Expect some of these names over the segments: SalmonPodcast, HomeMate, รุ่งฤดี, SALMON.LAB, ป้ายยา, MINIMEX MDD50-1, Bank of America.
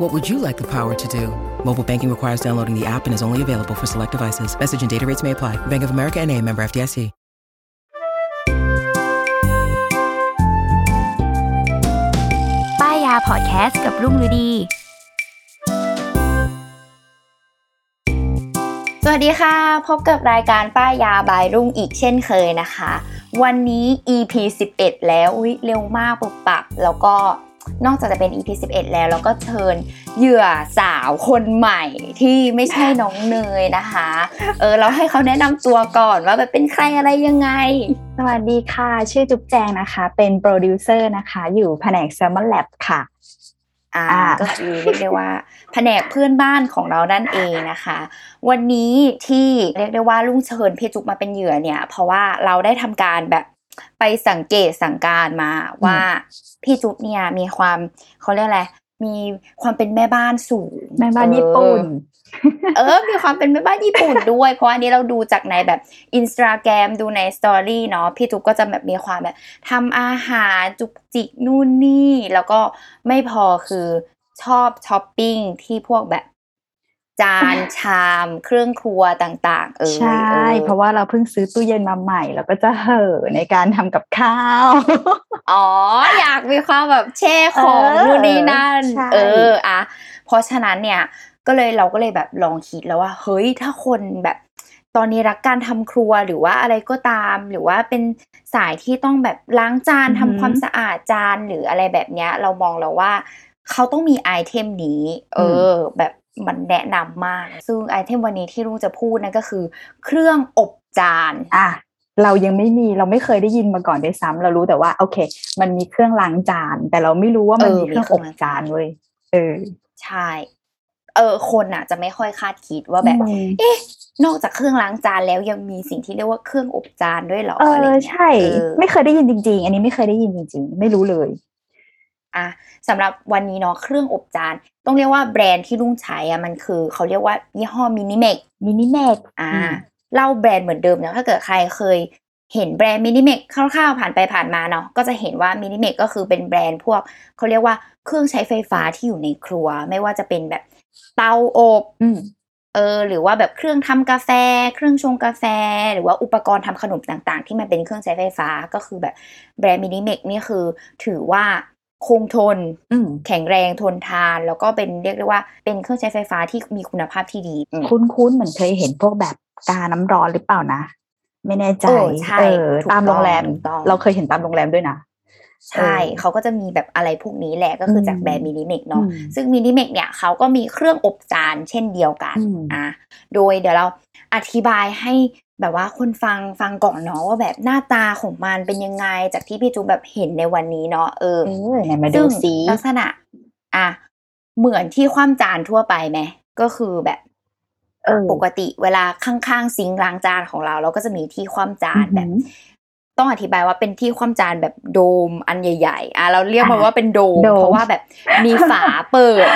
What would you like the power to do? Mobile banking requires downloading the app and is only available for select devices. Message and data rates may apply. Bank of America N.A. member FDIC. ป้ายาพอดแคสต์กับรุ่งฤดีสวัสดีค่ะพบกับรายการป้ายาบายรุ่งอีกเช่นเคยนะคะวันนี้ EP 11 แล้วอุ๊ยเร็วมากปุบปับแล้วก็นอกจากจะเป็น EP 11 แล้วเราก็เชิญเหยื่อสาวคนใหม่ที่ไม่ใช่น้องเนยนะคะเราให้เขาแนะนำตัวก่อนว่าแบบเป็นใครอะไรยังไงสวัสดีค่ะชื่อจุ๊บแจงนะคะเป็นโปรดิวเซอร์นะคะอยู่แผนก SalmonLab ค่ะก็คือเรียกได้ว่าแผนกเพื่อนบ้านของเรานั่นเองนะคะวันนี้ที่เรียกได้ว่าลุงเชิญพี่จุ๊บมาเป็นเหยื่อเนี่ยเพราะว่าเราได้ทำการแบบไปสังเกตสังการมาว่าพี่จุ๊บเนี่ยมีความเขาเรียกอะไรมีความเป็นแม่บ้านสูงแม่บ้านญี่ปุ่นมีความเป็นแม่บ้านญี่ปุ่นด้วยเพราะอันนี้เราดูจากในแบบ Instagram ดูในสตอรี่เนาะพี่จุ๊บก็จะแบบมีความแบบทำอาหารจุกจิกนู่นนี่แล้วก็ไม่พอคือชอบช้อปปิ้งที่พวกแบบจานชามเครื่องครัวต่างๆใช่เพราะว่าเราเพิ่งซื้อตู้เย็นมาใหม่แล้วก็จะเห่อในการทำกับข้าวอ๋ออยากมีความแบบแช่ของนู่นนี่นั่นเพราะฉะนั้นเนี่ยเราก็เลยแบบลองคิดแล้วว่าเฮ้ยถ้าคนแบบตอนนี้รักการทำครัวหรือว่าอะไรก็ตามหรือว่าเป็นสายที่ต้องแบบล้างจานทำความสะอาดจานหรืออะไรแบบเนี้ยเรามองแล้วว่าเขาต้องมีไอเทมนี้แบบมันแนะนำมากซึ่งไอเทมวันนี้ที่ลุงจะพูดนั่นก็คือเครื่องอบจานเรายังไม่มีเราไม่เคยได้ยินมาก่อนด้วยซ้ำเรารู้แต่ว่าโอเคมันมีเครื่องล้างจานแต่เราไม่รู้ว่ามันมีเครื่องอบจานเว้ยใช่คนน่ะจะไม่ค่อยคาดคิดว่าแบบเอ๊ะนอกจากเครื่องล้างจานแล้วยังมีสิ่งที่เรียกว่าเครื่องอบจานด้วยหรออะไรอย่างเงี้ยใช่ไม่เคยได้ยินจริงๆอันนี้ไม่เคยได้ยินจริงๆไม่รู้เลยสำหรับวันนี้เนาะเครื่องอบจานต้องเรียกว่าแบรนด์ที่ลุงใช้มันคือเขาเรียกว่ายี่ห้อ MINIMEX เล่าแบรนด์เหมือนเดิมนะถ้าเกิดใครเคยเห็นแบรนด์ MINIMEX คร่าวๆผ่านไปผ่านมาเนาะก็จะเห็นว่า MINIMEX ก็คือเป็นแบรนด์พวกเขาเรียกว่าเครื่องใช้ไฟฟ้าที่อยู่ในครัวไม่ว่าจะเป็นแบบเตาอบหรือว่าแบบเครื่องทำกาแฟเครื่องชงกาแฟหรือว่าอุปกรณ์ทำขนมต่างๆที่มันเป็นเครื่องใช้ไฟฟ้าก็คือแบบแบรนด์ MINIMEX นี่คือถือว่าคงทนแข็งแรงทนทานแล้วก็เป็นเรียกได้ว่าเป็นเครื่องใช้ไฟฟ้าที่มีคุณภาพที่ดีคุ้นๆเหมือนเคยเห็นพวกแบบกาน้ำร้อนหรือเปล่านะไม่แน่ใจตามโรงแรมเราเคยเห็นตามโรงแรมด้วยนะใช่เขาก็จะมีแบบอะไรพวกนี้แหละก็คือจากแบรนด์ MINIMEX เนาะซึ่ง MINIMEX เนี่ยเขาก็มีเครื่องอบจานเช่นเดียวกันโดยเดี๋ยวเราอธิบายให้แบบว่าคนฟังก่อนเนาะว่าแบบหน้าตาของมันเป็นยังไงจากที่พี่จูแบบเห็นในวันนี้เนาะมาดูสิลักษณะเหมือนที่คว่ำจานทั่วไปไหมก็คือแบบปกติเวลาข้างๆซิงค์ล้างจานของเราเราก็จะมีที่คว่ำจานแบบต้องอธิบายว่าเป็นที่คว่ำจานแบบโดมอันใหญ่ๆเราเรียกมันว่าเป็นโดมเพราะว่าแบบมีฝาเปิด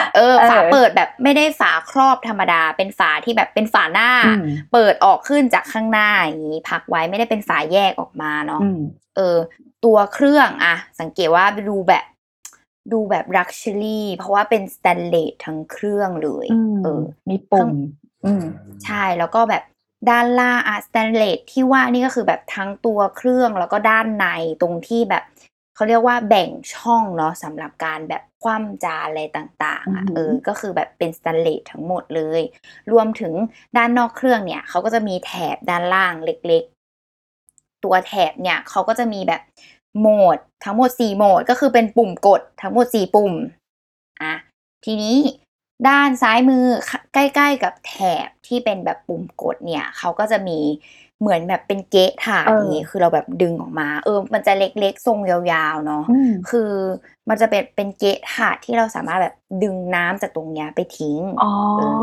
ฝาเปิดแบบไม่ได้ฝาครอบธรรมดาเป็นฝาที่แบบเป็นฝาหน้าเปิดออกขึ้นจากข้างหน้าอย่างนี้พักไว้ไม่ได้เป็นฝาแยกออกมาเนาะตัวเครื่องสังเกตว่าดูแบบลักชัวรี่เพราะว่าเป็นสแตนเลสทั้งเครื่องเลยมีปุ่มใช่แล้วก็แบบด้านล่างสแตนเลสที่ว่านี่ก็คือแบบทั้งตัวเครื่องแล้วก็ด้านในตรงที่แบบเขาเรียกว่าแบ่งช่องเนาะสำหรับการแบบ คว่ำจานอะไรต่างๆอ่ะก็คือแบบเป็นสแตนเลสทั้งหมดเลยรวมถึงด้านนอกเครื่องเนี่ยเขาก็จะมีแถบด้านล่างเล็กๆตัวแถบเนี่ยเขาก็จะมีแบบโหมดทั้งหมด4โหมดก็คือเป็นปุ่มกดทั้งหมด4ปุ่มอ่ะทีนี้ด้านซ้ายมือใกล้ๆกับแถบที่เป็นแบบปุ่มกดเนี่ยเขาก็จะมีเหมือนแบบเป็นเกะถาดนี้คือเราแบบดึงออกมามันจะเล็กๆทรงยาวๆเนาะคือมันจะเป็นเกะถาดที่เราสามารถแบบดึงน้ำจากตรงนี้ไปทิ้ง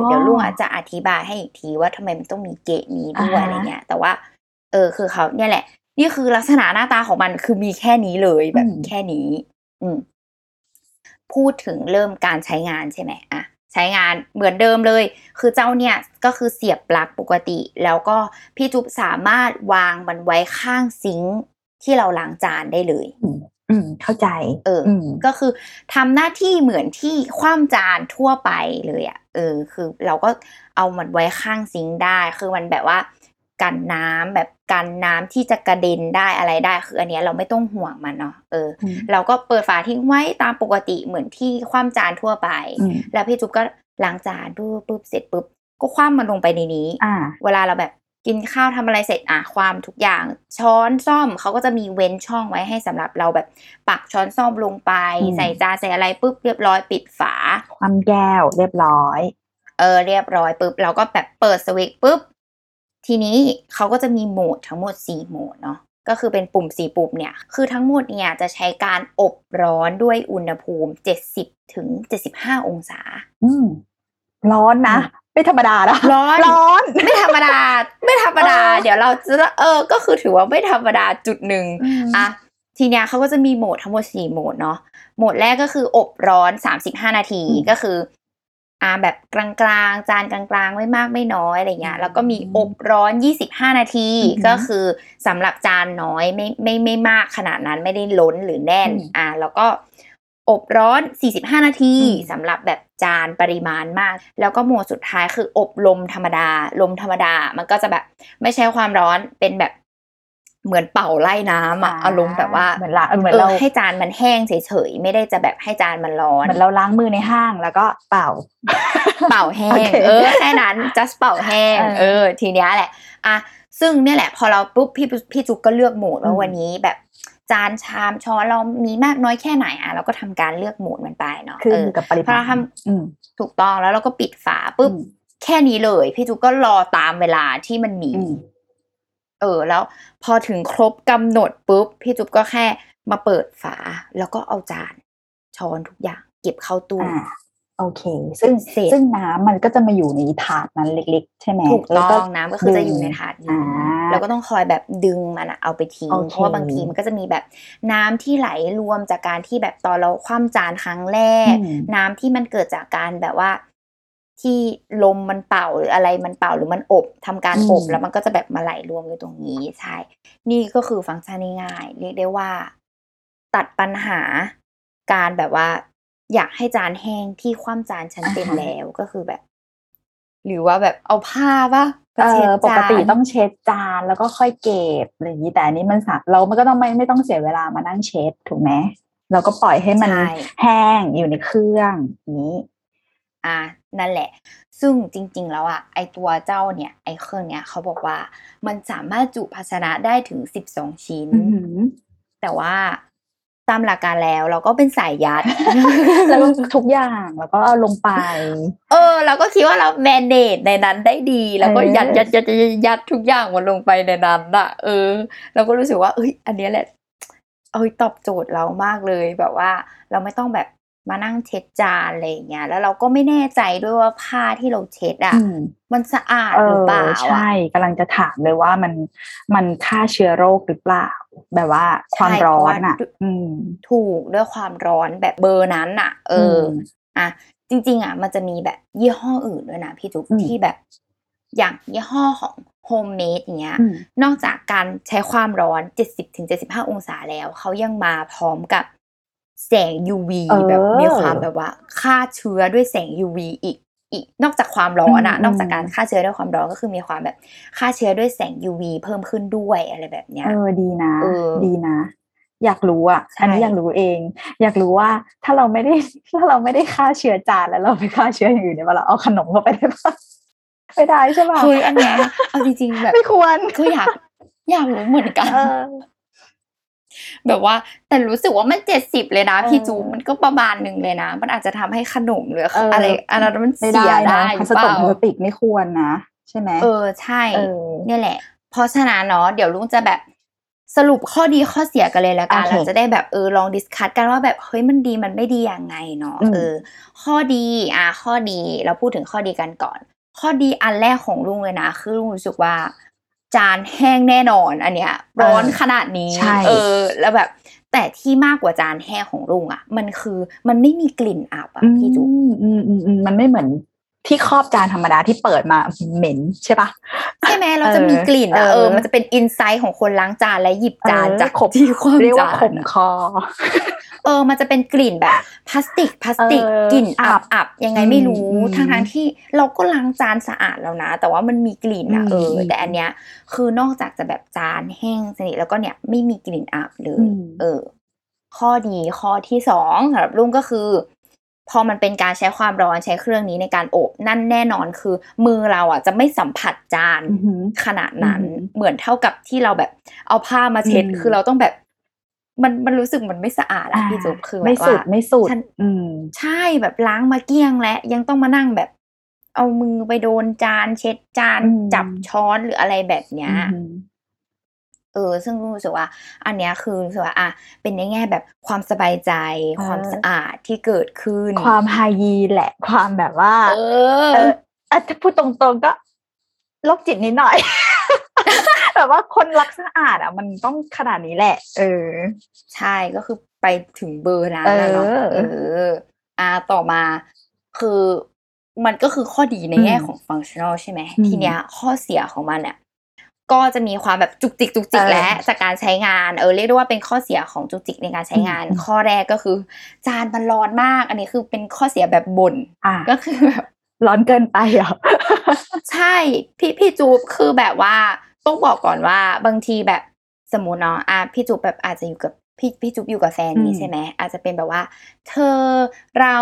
เดี๋ยวลุงอาจจะอธิบายให้อีกทีว่าทำไมมันต้องมีเกะนี้ด้วยอะไรเงี้ยแต่ว่าคือเขาเนี่ยแหละนี่คือลักษณะหน้าตาของมันคือมีแค่นี้เลยแบบแค่นี้พูดถึงเริ่มการใช้งานใช่ไหมอ่ะใช้งานเหมือนเดิมเลยคือเจ้าเนี่ยก็คือเสียบปลั๊กปกติแล้วก็พี่จุ๊บสามารถวางมันไว้ข้างซิงค์ที่เราล้างจานได้เลยเข้าใจก็คือทำหน้าที่เหมือนที่คว่ำจานทั่วไปเลยอ่ะคือเราก็เอามันไว้ข้างซิงค์ได้คือมันแบบว่ากันน้ำแบบกันน้ำที่จะกระเด็นได้อะไรได้คืออันนี้เราไม่ต้องห่วงมันเนาะเราก็เปิดฝาทิ้งไว้ตามปกติเหมือนที่คว่ำจานทั่วไปแล้วพี่จุ๊บก็ล้างจานปุ๊บเสร็จปุ๊บก็คว่ำมันลงไปในนี้เวลาเราแบบกินข้าวทำอะไรเสร็จความทุกอย่างช้อนซ่อมเขาก็จะมีเว้นช่องไว้ให้สำหรับเราแบบปักช้อนซ่อมลงไปใส่จานใส่อะไรปุ๊บเรียบร้อยปิดฝาคว่ำแก้วเรียบร้อยเรียบร้อยปุ๊บเราก็แบบเปิดสวิตช์ปุ๊บทีนี้เขาก็จะมีโหมดทั้งหมด4โหมดเนาะก็คือเป็นปุ่ม4ปุ่มเนี่ยคือทั้งหมดเนี่ยจะใช้การอบร้อนด้วยอุณหภูมิ70ถึง75องศาร้อนนะไม่ธรรมดานะร้อนไม่ธรรมดาเดี๋ยวเราจะก็คือถือว่าไม่ธรรมดาจุดหนึ่งอ่ะทีเนี้ยเขาก็จะมีโหมดทั้งหมด4โหมดเนาะโหมดแรกก็คืออบร้อน35นาทีก็คือแบบกลางๆจานกลางๆไม่มากไม่น้อยอะไรเงี้ยแล้วก็มีอบร้อน25นาทีก็คือสำหรับจานน้อยไม่มากขนาดนั้นไม่ได้ล้นหรือแน่นแล้วก็อบร้อน45นาทีสำหรับแบบจานปริมาณมากแล้วก็โหมดสุดท้ายคืออบลมธรรมดาลมธรรมดามันก็จะแบบไม่ใช้ความร้อนเป็นแบบเหมือนเป่าไล่น้ำอารมณ์แบบว่าเหมือนเราให้จานมันแห้งเฉยๆไม่ได้จะแบบให้จานมันร้อนเหมือนเราล้างมือในห้างแล้วก็เป่าแห้งแค่นั้น just เป่าแห้งทีเนี้ยแหละซึ่งเนี่ยแหละพอเราปุ๊บพี่จุ๊กก็เลือกโหมดว่าวันนี้แบบจานชามช้อนเรามีมากน้อยแค่ไหนเราก็ทำการเลือกโหมดมันไปเนาะคือกับปริมาณพอเราทำถูกต้องแล้วเราก็ปิดฝาปุ๊บแค่นี้เลยพี่จุ๊กก็รอตามเวลาที่มันมีแล้วพอถึงครบกำหนดปุ๊บพี่จุ๊บก็แค่มาเปิดฝาแล้วก็เอาจานช้อนทุกอย่างเก็บเข้าตู้โอเคซึ่งน้ำมันก็จะมาอยู่ในถาดนั้นเล็กๆใช่ไหมถูกต้องน้ำก็คือจะอยู่ในถาดนี้แล้วก็ต้องคอยแบบดึงมันเอาไปทิ้งเพราะว่าบางทีมันก็จะมีแบบน้ำที่ไหลรวมจากการที่แบบตอนเราคว่ำจานครั้งแรกน้ำที่มันเกิดจากการแบบว่าที่ลมมันเป่าหรืออะไรมันเป่าหรือมันอบทำการอบแล้วมันก็จะแบบมาไหลรวมอยู่ตรงนี้ใช่นี่ก็คือฟังก์ชันง่ายๆเรียกได้ว่าตัดปัญหาการแบบว่าอยากให้จานแห้งที่คว่ำจานชั้นเต็มแล้วก็คือแบบหรือว่าแบบเอาผ้าป่ะปกติต้องเช็ดจานแล้วก็ค่อยเก็บอะไรอย่างนี้แต่อันนี้มันเรามันก็ต้องไม่ต้องเสียเวลามานั่งเช็ดถูกไหมเราก็ปล่อยให้มันแห้งอยู่ในเครื่องนี้นั่นแหละซึ่งจริงๆแล้วไอตัวเจ้าเนี่ยไอเครื่องเนี้ยเขาบอกว่ามันสามารถจุภาชนะได้ถึง12ชิ้นแต่ว่าตามหลักการแล้วเราก็เป็นสายยัด แล้วทุกอย่างแล้วก็เอาลงไปเราก็คิดว่าเราแมนเนจในนั้นได้ดีแล้วก็ยัดทุกอย่างมันลงไปในนั้นเราก็รู้สึกว่าอันนี้แหละตอบโจทย์เรามากเลยแบบว่าเราไม่ต้องแบบมานั่งเช็ดจานอะไรอย่างเงี้ยแล้วเราก็ไม่แน่ใจด้วยว่าผ้าที่เราเช็ดมันสะอาดหรือเปล่าใช่กำลังจะถามเลยว่ามันฆ่าเชื้อโรคหรือเปล่าแบบว่าความร้อนถูกด้วยความร้อนแบบเบอร์นั้นจริงๆมันจะมีแบบยี่ห้ออื่นด้วยนะพี่จุ๊บที่แบบอย่างยี่ห้อของ HomeMate อย่างเงี้ยนอกจากการใช้ความร้อน 70-75 องศาแล้วเขายังมาพร้อมกับแสง UV แบบมีความแบบว่าฆ่าเชื้อด้วยแสง UV อีกนอกจากความร้อนนอกจากการฆ่าเชื้อด้วยความร้อนก็คือมีความแบบฆ่าเชื้อด้วยแสง UV เพิ่มขึ้นด้วยอะไรแบบเนี้ยดีนะ อยากรู้อ่ะอันนี้อยากรู้เองอยากรู้ว่าถ้าเราไม่ได้ฆ่าเชื้อจานแล้วเราไปฆ่าเชื้ออย่างอื่นเนี่ยว่าเราเอาขนมเข้าไปได้ป่ะไม่ได้ใช่ป่ะคืออันเนี้ยเอาจริงๆแบบไม่ควรคืออยากรู้เหมือนกันแบบว่าแต่รู้สึกว่ามัน70เลยนะพี่จูมันก็ประมาณนึงเลยนะมันอาจจะทำให้ขนมหรืออะไรอันนั้นมันเสียได้พลาสติกไม่ควรนะใช่ไหมใช่เนี่ยแหละเพราะฉะนั้นเนาะเดี๋ยวลุงจะแบบสรุปข้อดีข้อเสียกันเลยแล้วกันเราจะได้แบบลองดิสคัสกันว่าแบบเฮ้ยมันดีมันไม่ดียังไงเนาะข้อดีข้อดีเราพูดถึงข้อดีกันก่อนข้อดีอันแรกของลุงเลยนะคือลุงรู้สึกว่าจานแห้งแน่นอนอันเนี้ยร้อนขนาดนี้แล้วแบบแต่ที่มากกว่าจานแห้งของลุงอ่ะมันคือมันไม่มีกลิ่นอับอ่ะพี่จุ๊บมันไม่เหมือนที่ครอบจานธรรมดาที่เปิดมาเหม็นใช่ปะใช่ไหมเราจะมีกลิ่นมันจะเป็นอินไซต์ของคนล้างจานและหยิบจานจากขบที่คว่ำจานเรียกว่าขมคอมันจะเป็นกลิ่นแบบพลาสติกกลิ่นอับยังไงไม่รู้ทั้งที่เราก็ล้างจานสะอาดแล้วนะแต่ว่ามันมีกลิ่นนะแต่อันเนี้ยคือนอกจากจะแบบจานแห้งสนิทแล้วก็เนี่ยไม่มีกลิ่นอับเลยข้อดีข้อที่สองสำหรับลุงก็คือพอมันเป็นการใช้ความร้อนใช้เครื่องนี้ในการอบนั่นแน่นอนคือมือเราอ่ะจะไม่สัมผัสจานขนาดนั้นเหมือนเท่ากับที่เราแบบเอาผ้ามาเช็ดคือเราต้องแบบมันรู้สึกมันไม่สะอาดอะพี่จุ๊บคือแบบว่าไม่สุดใช่แบบล้างมาเกลี้ยงและยังต้องมานั่งแบบเอามือไปโดนจานเช็ดจานจับช้อนหรืออะไรแบบเนี้ยซึ่งรู้สึกว่าอันเนี้ยคือรู้สึกว่าเป็นในแง่แบบความสบายใจความสะอาดที่เกิดขึ้นความไฮยีนแหละความแบบว่าถ้าพูดตรงๆก็โรคจิตนิดหน่อย แบบว่าคนรักสะอาดอ่ะมันต้องขนาดนี้แหละใช่ก็คือไปถึงเบอร์นั้นแล้วเนาะต่อมาคือมันก็คือข้อดีในแง่ของฟังก์ชันนอลใช่ไหมทีเนี้ยข้อเสียของมันเนี่ยก็จะมีความแบบจุกจิกและจากการใช้งานเรียกได้ว่าเป็นข้อเสียของจุกจิกในการใช้งานข้อแรกก็คือจานมันร้อนมากอันนี้คือเป็นข้อเสียแบบบ่นก็คือแบบร้อนเกินไปเหรอใช่พี่จูบคือแบบว่าต้องบอกก่อนว่าบางทีแบบสมมุติเนาะพี่จูบแบบอาจจะอยู่กับพี่จุ๊บอยู่กับแฟนนี่ใช่ไหมอาจจะเป็นแบบว่าเธอเรา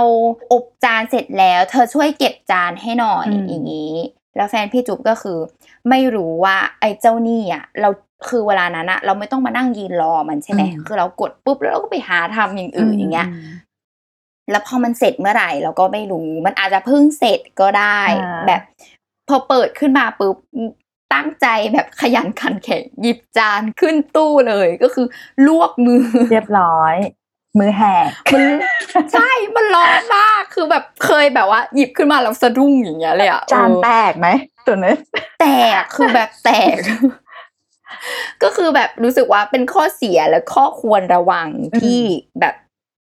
อบจานเสร็จแล้วเธอช่วยเก็บจานให้หน่อยอย่างนี้แล้วแฟนพี่จุ๊บก็คือไม่รู้ว่าไอ้เจ้านี่อ่ะเราคือเวลานั้นอะเราไม่ต้องมานั่งยืนรอมันใช่ไหมคือเรากดปุ๊บแล้วเราก็ไปหาทำอย่างอื่นอย่างเงี้ยแล้วพอมันเสร็จเมื่อไหร่เราก็ไม่รู้มันอาจจะเพิ่งเสร็จก็ได้แบบพอเปิดขึ้นมาปุ๊บตั้งใจแบบขยันขันแข็งหยิบจานขึ้นตู้เลยก็คือลวกมือเรียบร้อยมือแหกใช่มันร้อนมากคือแบบเคยแบบว่าหยิบขึ้นมาแล้วสะดุ้งอย่างเงี้ยเลยอ่ะจานแตกไหมตัวนี้แตกคือแบบแตกก็คือแบบรู้สึกว่าเป็นข้อเสียและข้อควรระวังที่แบบ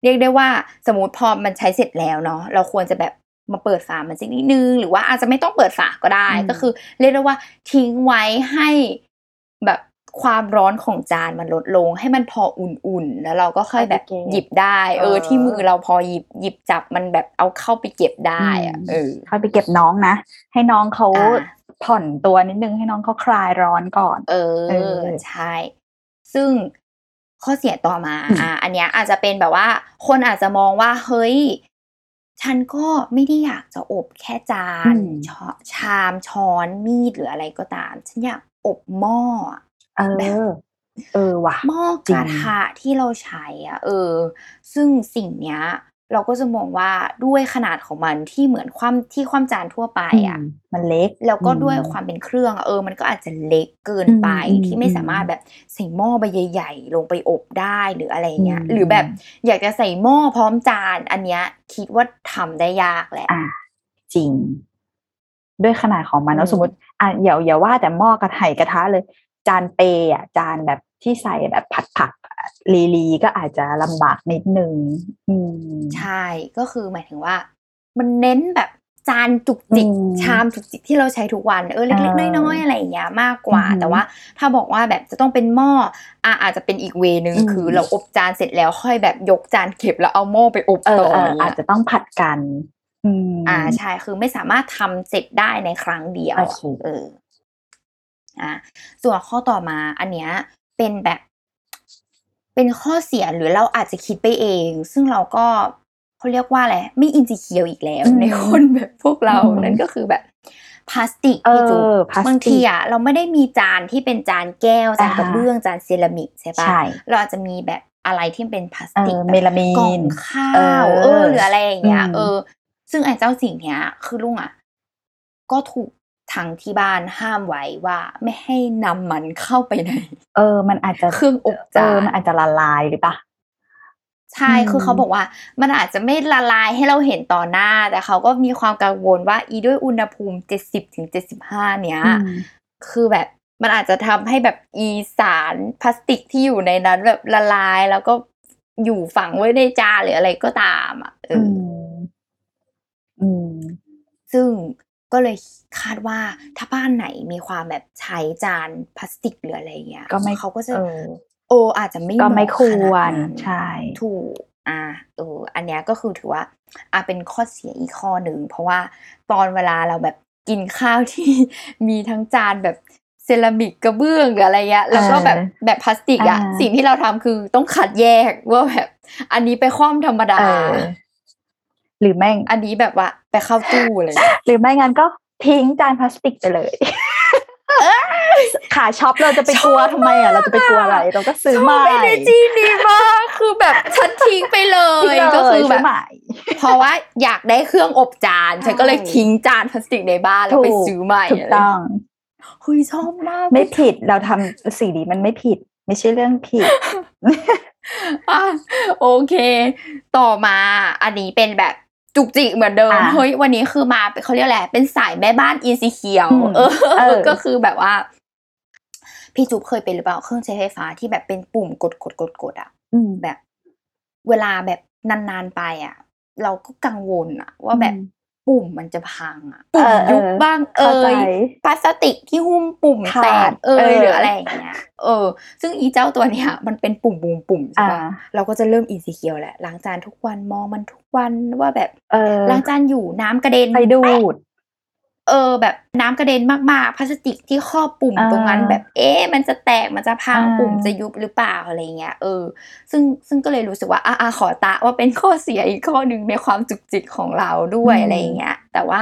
เรียกได้ว่าสมมุติพอมันใช้เสร็จแล้วเนาะเราควรจะแบบมาเปิดฝามันสักนิดนึงหรือว่าอาจจะไม่ต้องเปิดฝาก็ได้ก็คือเรียกได้ว่าทิ้งไว้ให้แบบความร้อนของจานมันลดลงให้มันพออุ่นๆแล้วเราก็ค่อยแบบหยิบได้ที่มือเราพอหยิบจับมันแบบเอาเข้าไปเก็บได้อ่ะเข้าไปเก็บน้องนะให้น้องเขาผ่อนตัวนิดนึงให้น้องเขาคลายร้อนก่อนใช่ซึ่งข้อเสียต่อมาอันเนี้ยอาจจะเป็นแบบว่าคนอาจจะมองว่าเฮ้ยฉันก็ไม่ได้อยากจะอบแค่จานชามช้อนมีดหรืออะไรก็ตามฉันอยากอบหม้อว่ะหม้อกระทะที่เราใช้อ่ะซึ่งสิ่งเนี้ยเราก็จะมองว่าด้วยขนาดของมันที่เหมือนความจานทั่วไปอ่ะมันเล็กแล้วก็ด้วยความเป็นเครื่องมันก็อาจจะเล็กเกินไปที่ไม่สามารถแบบใส่หม้อใบใหญ่ๆลงไปอบได้หรืออะไรเงี้ยหรือแบบอยากจะใส่หม้อพร้อมจานอันเนี้ยคิดว่าทำได้ยากแหละจริงด้วยขนาดของมันแล้วสมมติอย่าว่าแต่หม้อกระทะเลยจานเปอ่ะจานแบบที่ใส่แบบผัดผักลีก็อาจจะลำบากนิดนึงใช่ก็คือหมายถึงว่ามันเน้นแบบจานจุกจิกชามจุกจิกที่เราใช้ทุกวันเล็กๆน้อยๆอะไรอย่างเงี้ยมากกว่าแต่ว่าถ้าบอกว่าแบบจะต้องเป็นหม้ออาจจะเป็นอีกเวนึงคือเราอบจานเสร็จแล้วค่อยแบบยกจานเก็บแล้วเอาหม้อไปอบต่ออาจจะต้องผัดกันใช่คือไม่สามารถทำเสร็จได้ในครั้งเดียวส่วนข้อต่อมาอันเนี้ยเป็นแบบ เป็นข้อเสียหรือเราอาจจะคิดไปเองซึ่งเราก็เขาเรียกว่าอะไรไม่อินสีเขียวอีกแล้วในคนแบบพวกเรานั่นก็คือแบบพลาสติกที่จุบางทีอะเราไม่ได้มีจานที่เป็นจานแก้วจานกระเบื้องจานเซรามิกใช่ปะเราอาจจะมีแบบอะไรที่เป็นพลาสติกแบบกล่องข้าวหรืออะไรอย่างเงี้ยซึ่งไอ้เจ้าสิ่งเนี้ยคือลุงอะก็ถูกทางที่บ้านห้ามไว้ว่าไม่ให้นำมันเข้าไปในมันอาจจะเครื่องอบจานมันอาจจะละลายหรือปะใช่คือเขาบอกว่ามันอาจจะไม่ละลายให้เราเห็นต่อหน้าแต่เขาก็มีความกังวลว่าอีด้วยอุณหภูมิ 70-75 เนี้ยคือแบบมันอาจจะทำให้แบบอีสารพลาสติกที่อยู่ในนั้นแบบละลายแล้วก็อยู่ฝังไว้ในจานหรืออะไรก็ตามอ่ะซึ่งก็เลยคาดว่าถ้าบ้านไหนมีความแบบใช้จานพลาสติกหรืออะไรเงี้ยเขาก็จะอาจจะไม่ก็ไม่ควรใช่ถูกอันเนี้ยก็คือถือว่าเป็นข้อเสียอีกข้อหนึ่งเพราะว่าตอนเวลาเราแบบกินข้าวที่มีทั้งจานแบบเซรามิกกระเบื้องหรืออะไรเงี้ยแล้วก็แบบพลาสติกอ่ะสิ่งที่เราทำคือต้องคัดแยกว่าแบบอันนี้ไปคว่ำธรรมดาหรือแม่งอันนี้แบบว่าไปเข้าตู้เลยหรือไม่งั้นก็ทิ้งจานพลาสติกไปเลยขาช็อปเราจะไปกลัวทำไมอ่ะเราจะไปกลัวอะไรเราก็ซื้อใหม่ช็อปเอเนจีดีมากคือแบบฉันทิ้งไปเลยก็คือแบบเพราะว่าอยากได้เครื่องอบจานฉันก็เลยทิ้งจานพลาสติกในบ้านแล้วไปซื้อใหม่ถูกต้องเฮ้ยชอบมากไม่ผิดเราทำสิ่งนี้มันไม่ผิดไม่ใช่เรื่องผิดโอเคต่อมาอันนี้เป็นแบบจุกจิกเหมือนเดิมเฮ้ยวันนี้คือมาเขาเรียกแหละเป็นสายแม่บ้านอีสีเขียวก็คือแบบว่าพี่จุ๊บเคยเป็นหรือเปล่าเครื่องใช้ไฟฟ้าที่แบบเป็นปุ่มกดๆๆอ่ะแบบเวลาแบบนานๆไปอ่ะเราก็กังวลอ่ะว่าแบบปุ่มมันจะพังอ่ะปุ่มยุบบ้างพลาสติกที่หุ้มปุ่มแตกหรืออะไรอย่างเงี้ยซึ่งอีเจ้าตัวเนี้ยมันเป็นปุ่มใช่ป่ะเราก็จะเริ่มอีสีเขียวแหละล้างจานทุกวันมองมันทุกวันว่าแบบล้างจานอยู่น้ำกระเด็นไปดูดแบบน้ำกระเด็นมากๆพลาสติกที่ครอบปุ่มตรงนั้นแบบมันจะแตกมันจะพังปุ่มจะยุบหรือเปล่าอะไรเงี้ยซึ่งก็เลยรู้สึกว่าขอตะว่าเป็นข้อเสียอีกข้อนึงในความจุกจิกของเราด้วยอะไรเงี้ยแต่ว่า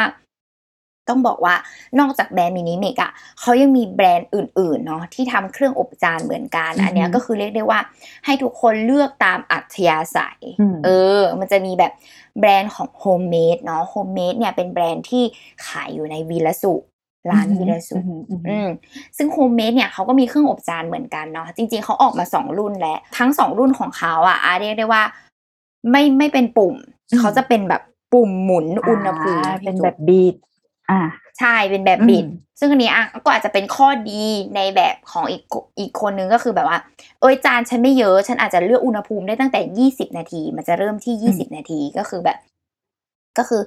ต้องบอกว่านอกจากแบรนด์มินิเมกอะเขายังมีแบรนด์อื่นๆเนาะที่ทำเครื่องอบจานเหมือนกันอันเนี้ยก็คือเรียกได้ว่าให้ทุกคนเลือกตามอัธยาศัยมันจะมีแบบแบรนด์ของ HomeMate เนาะ HomeMate เนี่ยเป็นแบรนด์ที่ขายอยู่ในวีรสุร้านวีรสุซึ่ง HomeMate เนี่ยเขาก็มีเครื่องอบจานเหมือนกันเนาะจริงๆเขาออกมา2รุ่นแล้วทั้ง2รุ่นของเขาอ่ะเรียกได้ว่าไม่เป็นปุ่มเขาจะเป็นแบบปุ่มหมุนอุณหภูมิเป็นแบบบีทใช่เป็นแบบบิดซึ่งอันนี้ก็อาจจะเป็นข้อดีในแบบของอีกคนนึงก็คือแบบว่าจานฉันไม่เยอะฉันอาจจะเลือกอุณหภูมิได้ตั้งแต่20นาทีมันจะเริ่มที่20นาทีก็คือแบบก็คือ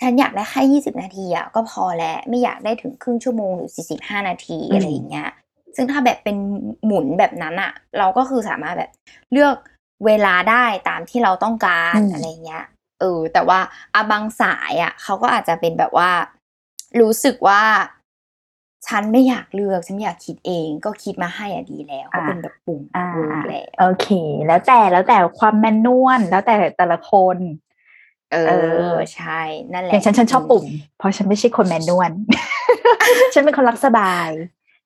ฉันอยากได้แค่20นาทีอ่ะก็พอแล้วไม่อยากได้ถึงครึ่งชั่วโมงหรือ45นาทีอะไรอย่างเงี้ยซึ่งถ้าแบบเป็นหมุนแบบนั้นอ่ะเราก็คือสามารถแบบเลือกเวลาได้ตามที่เราต้องการอะไรเงี้ยแต่ว่าบางสายอ่ะเขาก็อาจจะเป็นแบบว่ารู้สึกว่าฉันไม่อยากเลือกฉันอยากคิดเองก็คิดมาให้ดีแล้วก็เป็นแบบปุ่มเลือกแหละโอเคแล้วแต่ความแมนนวลแล้วแต่แต่ละคนใช่นั่นแหละอย่างฉันชอบปุ่มเพราะฉันไม่ใช่คนแมนนวล ฉันเป็นคนรักสบาย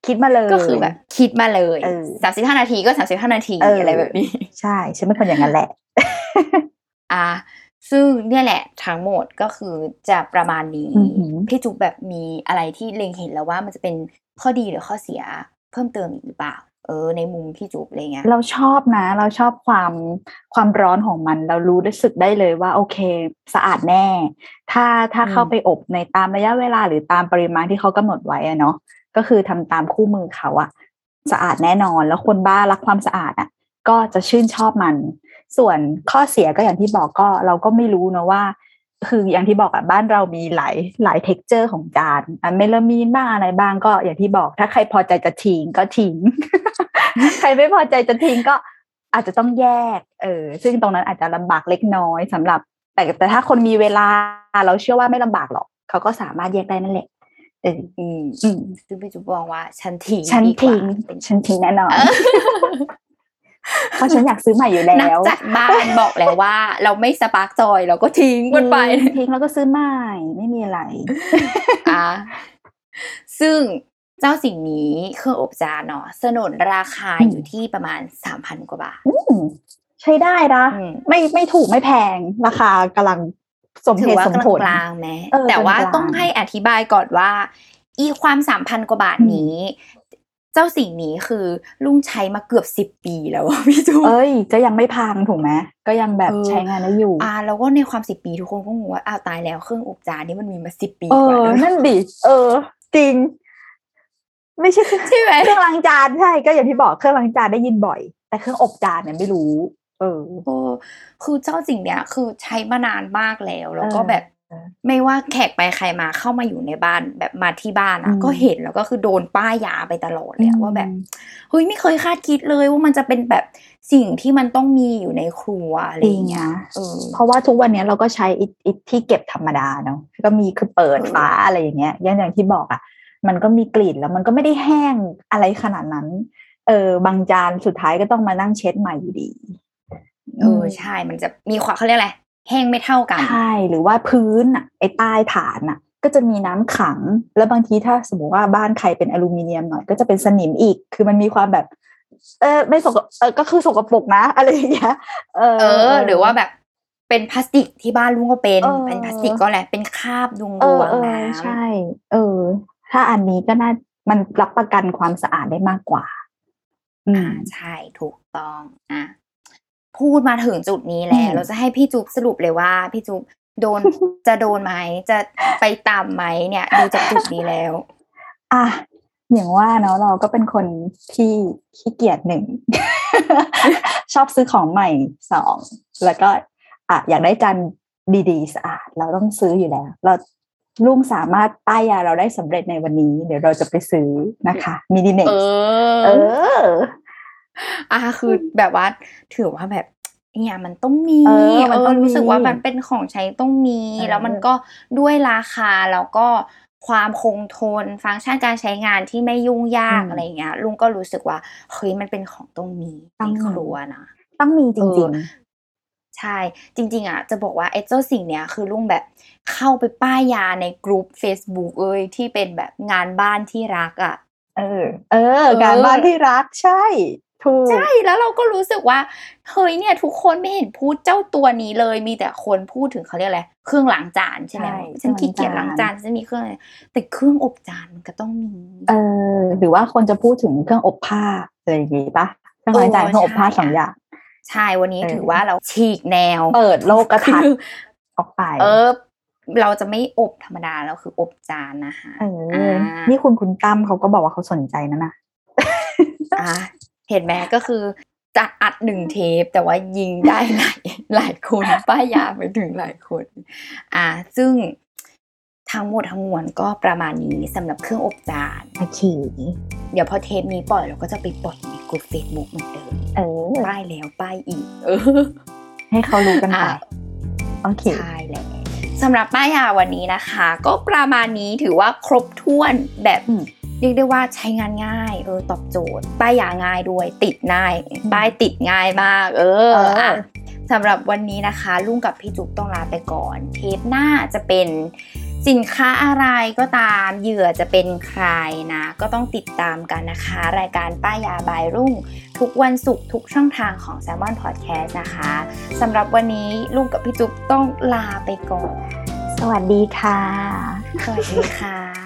คิดมาเลยก็คือแบบคิดมาเลย35นาทีก็35นาทีอะไรแบบนี้ใช่ฉันเป็นคนอย่างนั้นแหละ ซึ่งเนี่ยแหละทั้งหมดก็คือจะประมาณนี้พี่จุ๊บแบบมีอะไรที่เล็งเห็นแล้วว่ามันจะเป็นข้อดีหรือข้อเสียเพิ่มเติมอีกหรือเปล่าในมุมพี่จุ๊บอะไรเงี้ยเราชอบนะเราชอบความร้อนของมันเรารู้สึกได้เลยว่าโอเคสะอาดแน่ถ้าเข้าไปอบในตามระยะเวลาหรือตามปริมาณที่เขากำหนดไว้อะเนาะก็คือทำตามคู่มือเขาอะสะอาดแน่นอนแล้วคนบ้ารักความสะอาดอะก็จะชื่นชอบมันส่วนข้อเสียก็อย่างที่บอกก็เราก็ไม่รู้นะว่าคืออย่างที่บอกอ่ะบ้านเรามีหลายเท็กเจอร์ของจานเมลามีนบ้างอะไรบ้างก็อย่างที่บอกถ้าใครพอใจจะทิ้งก็ทิ้ง ใครไม่พอใจจะทิ้งก็อาจจะต้องแยกซึ่งตรงนั้นอาจจะลำบากเล็กน้อยสำหรับแต่ถ้าคนมีเวลาเราเชื่อว่าไม่ลำบากหรอกเขาก็สามารถแยกได้นั่นแหละซึ่งพี่จุ๊บบอกว่าฉันทิ้งแน่นอน เพราะฉันอยากซื้อใหม่อยู่แล้วจากบ้านบอกแล้วว่าเราไม่สปาร์คจอยเราก็ทิ้งมันไปทิ้งแล้วก็ซื้อใหม่ไม่มีอะไรซึ่งเจ้าสิ่งนี้เครื่องอบจานเนาะสนนราคาอยู่ที่ประมาณ 3,000 กว่าบาทใช้ได้นะไม่ถูกไม่แพงราคากำลังสมเหตุสมผลกลางๆแม้แต่ว่าต้องให้อธิบายก่อนว่าอีความ 3,000 กว่าบาทนี้เจ้าสิ่งนี้คือลุงใช้มาเกือบ10ปีแล้วพี่จูเอ้ยจะยังไม่พังถูกไหมก็ยังแบบใช้งานได้อยู่แล้วก็ในความ10ปีทุกคนก็งงว่าอ้าวตายแล้วเครื่องอบจานนี้มันมีมา10ปีกว่าแล้วนั่นดิจริงไม่ใช่ใช่ไหมเครื่องล้างจานใช่ก็อย่างที่บอกเครื่องล้างจานได้ยินบ่อยแต่เครื่องอบจานเนี่ยไม่รู้คือเจ้าสิ่งเนี้ยคือใช้มานานมากแล้วแล้วก็แบบไม่ว่าแขกไปใครมาเข้ามาอยู่ในบ้านแบบมาที่บ้านอ่ะก็เห็นแล้วก็คือโดนป้ายยาไปตลอดเลยว่าแบบเฮ้ยไม่เคยคาดคิดเลยว่ามันจะเป็นแบบสิ่งที่มันต้องมีอยู่ในครัวอะไรอย่างเงี้ยเพราะว่าทุกวันนี้เราก็ใช้อิฐที่เก็บธรรมดาเนาะก็มีคือเปิดฝาอะไรอย่างเงี้ยอย่างที่บอกอ่ะมันก็มีกลิ่นแล้วมันก็ไม่ได้แห้งอะไรขนาดนั้นบางจานสุดท้ายก็ต้องมานั่งเช็ดใหม่อยู่ดีใช่มันจะมีความเขาเรียกอะไรแห้งไม่เท่ากันใช่หรือว่าพื้นอ่ะไอ้ใต้ฐานอ่ะก็จะมีน้ำขังแล้วบางทีถ้าสมมติว่าบ้านใครเป็นอลูมิเนียมหน่อยก็จะเป็นสนิมอีกคือมันมีความแบบไม่สกก็คือสกปรกนะอะไรอย่างเงี้ยหรือว่าแบบเป็นพลาสติกที่บ้านลุงก็เป็นพลาสติกก็แหละเป็นคราบดวงน้ำใช่ถ้าอันนี้ก็น่ามันรับประกันความสะอาดได้มากกว่าใช่ถูกต้องพูดมาถึงจุดนี้แล้วเราจะให้พี่จุ๊บสรุปเลยว่าพี่จุ๊บโดน จะโดนไหมจะไปตามไหมเนี่ยดูจากจุดนี้แล้วอย่างว่าเนาะเราก็เป็นคนที่ขี้เกียจ 1 ชอบซื้อของใหม่ 2 แล้วก็อยากได้จานดีๆสะอาดเราต้องซื้ออยู่แล้วเราลุงสามารถป้ายยาเราได้สำเร็จในวันนี้เดี๋ยวเราจะไปซื้อนะคะMINIMEXคือแบบว่าถือว่าแบบเนี่ยมันต้องมีมันต้องรู้สึกว่ามันเป็นของใช้ต้องมีแล้วมันก็ด้วยราคาแล้วก็ความคงทนฟังก์ชันการใช้งานที่ไม่ยุ่งยากอะไรอย่างเงี้ยลุงก็รู้สึกว่าเฮ้ยมันเป็นของต้องมีในครัวนะต้องมีจริงใช่จริงๆจะบอกว่าไอ้เจ้าสิ่งเนี้ยคือลุงแบบเข้าไปป้ายยาในกลุ่ม Facebook เอ้ยที่เป็นแบบงานบ้านที่รักงานบ้านที่รักใช่ถูกใช่แล้วเราก็รู้สึกว่าเฮ้ยเนี่ยทุกคนไม่เห็นพูดเจ้าตัวนี้เลยมีแต่คนพูดถึงเขาเรียกอะไรเครื่องล้างจานใช่มั้ยฉันขี้เกียจล้างจานฉันมีเครื่องแต่เครื่องอบจานมันก็ต้องมีหรือว่าคนจะพูดถึงเครื่องอบผ้าอะไรอย่างงี้ป่ะเครื่องล้างจานเครื่องอบผ้า2อย่างใช่วันนี้ถือว่าเราฉีกแนวเปิดโลกทัศน์ออกไปเราจะไม่อบธรรมดาแล้วคืออบจานนะคะนี่คุณตั้มเขาก็บอกว่าเขาสนใจนะนะเห็นไหมก็คือจะอัด1เทปแต่ว่ายิงได้หลายคนป้ายยาไปถึงหลายคนซึ่งทั้งหมดทั้งมวลก็ประมาณนี้สำหรับเครื่องอบจานโอเคเดี๋ยวพอเทปนี้ปล่อยเราก็จะไปปล่อยในกลุ่ม Facebook เหมือนเดิมป้ายแล้วป้ายอีกให้เขารู้กันไปโอเคใช่แล้วสำหรับป้ายยาวันนี้นะคะก็ประมาณนี้ถือว่าครบถ้วนแบบเรียกได้ว่าใช้งานง่ายตอบโจทย์ป้ายยาง่ายด้วยติดง่ายป้ายติดง่ายมากสำหรับวันนี้นะคะลุงกับพี่จุ๊บต้องลาไปก่อนเทปหน้าจะเป็นสินค้าอะไรก็ตามเหยื่อจะเป็นใครนะก็ต้องติดตามกันนะคะรายการป้ายยาบายรุ่งทุกวันศุกร์ทุกช่องทางของ SALMON Podcast นะคะสำหรับวันนี้ลุงกับพี่จุ๊บต้องลาไปก่อนสวัสดีค่ะ